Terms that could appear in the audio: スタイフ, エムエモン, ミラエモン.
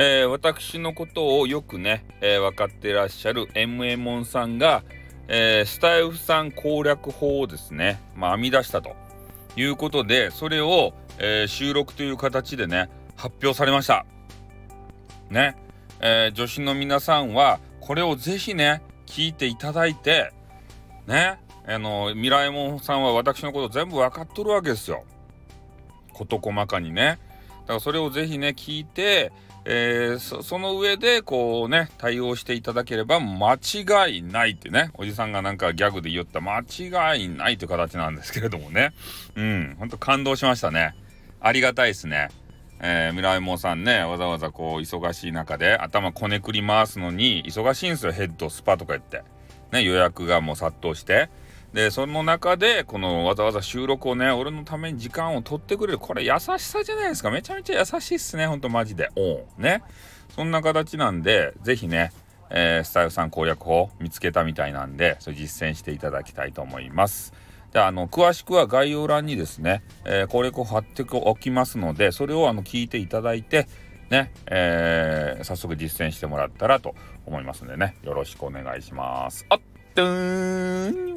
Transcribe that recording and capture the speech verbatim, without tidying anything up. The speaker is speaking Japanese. えー、私のことをよくね、えー、分かっていらっしゃるエムエモンさんが、えー、スタイフさん攻略法をですね、まあ、編み出したということで、それを、えー、収録という形でね発表されましたね、えー、女子の皆さんはこれをぜひね聞いていただいてね、あのミラエモンさんは私のこと全部分かっとるわけですよ、事細かにね。だからそれをぜひね聞いて、えー、そ, その上でこうね対応していただければ間違いないってね、おじさんがなんかギャグで言った間違いないという形なんですけれどもね、うん、ほんと感動しましたね。ありがたいですね。えー、ミラエモンさんね、わざわざこう忙しい中で頭こねくり回すのに忙しいんですよ、ヘッドスパとか言ってね、予約がもう殺到して、でその中でこのわざわざ収録をね俺のために時間を取ってくれる、これ優しさじゃないですか。めちゃめちゃ優しいっすね、ほんとマジでおうね、そんな形なんでぜひね、えー、スタイフさん攻略法見つけたみたいなんで、それ実践していただきたいと思います。で、あの詳しくは概要欄にですね、えー、攻略を貼っておきますので、それをあの聞いていただいてね、えー、早速実践してもらったらと思いますのでね、よろしくお願いします。あっとーん。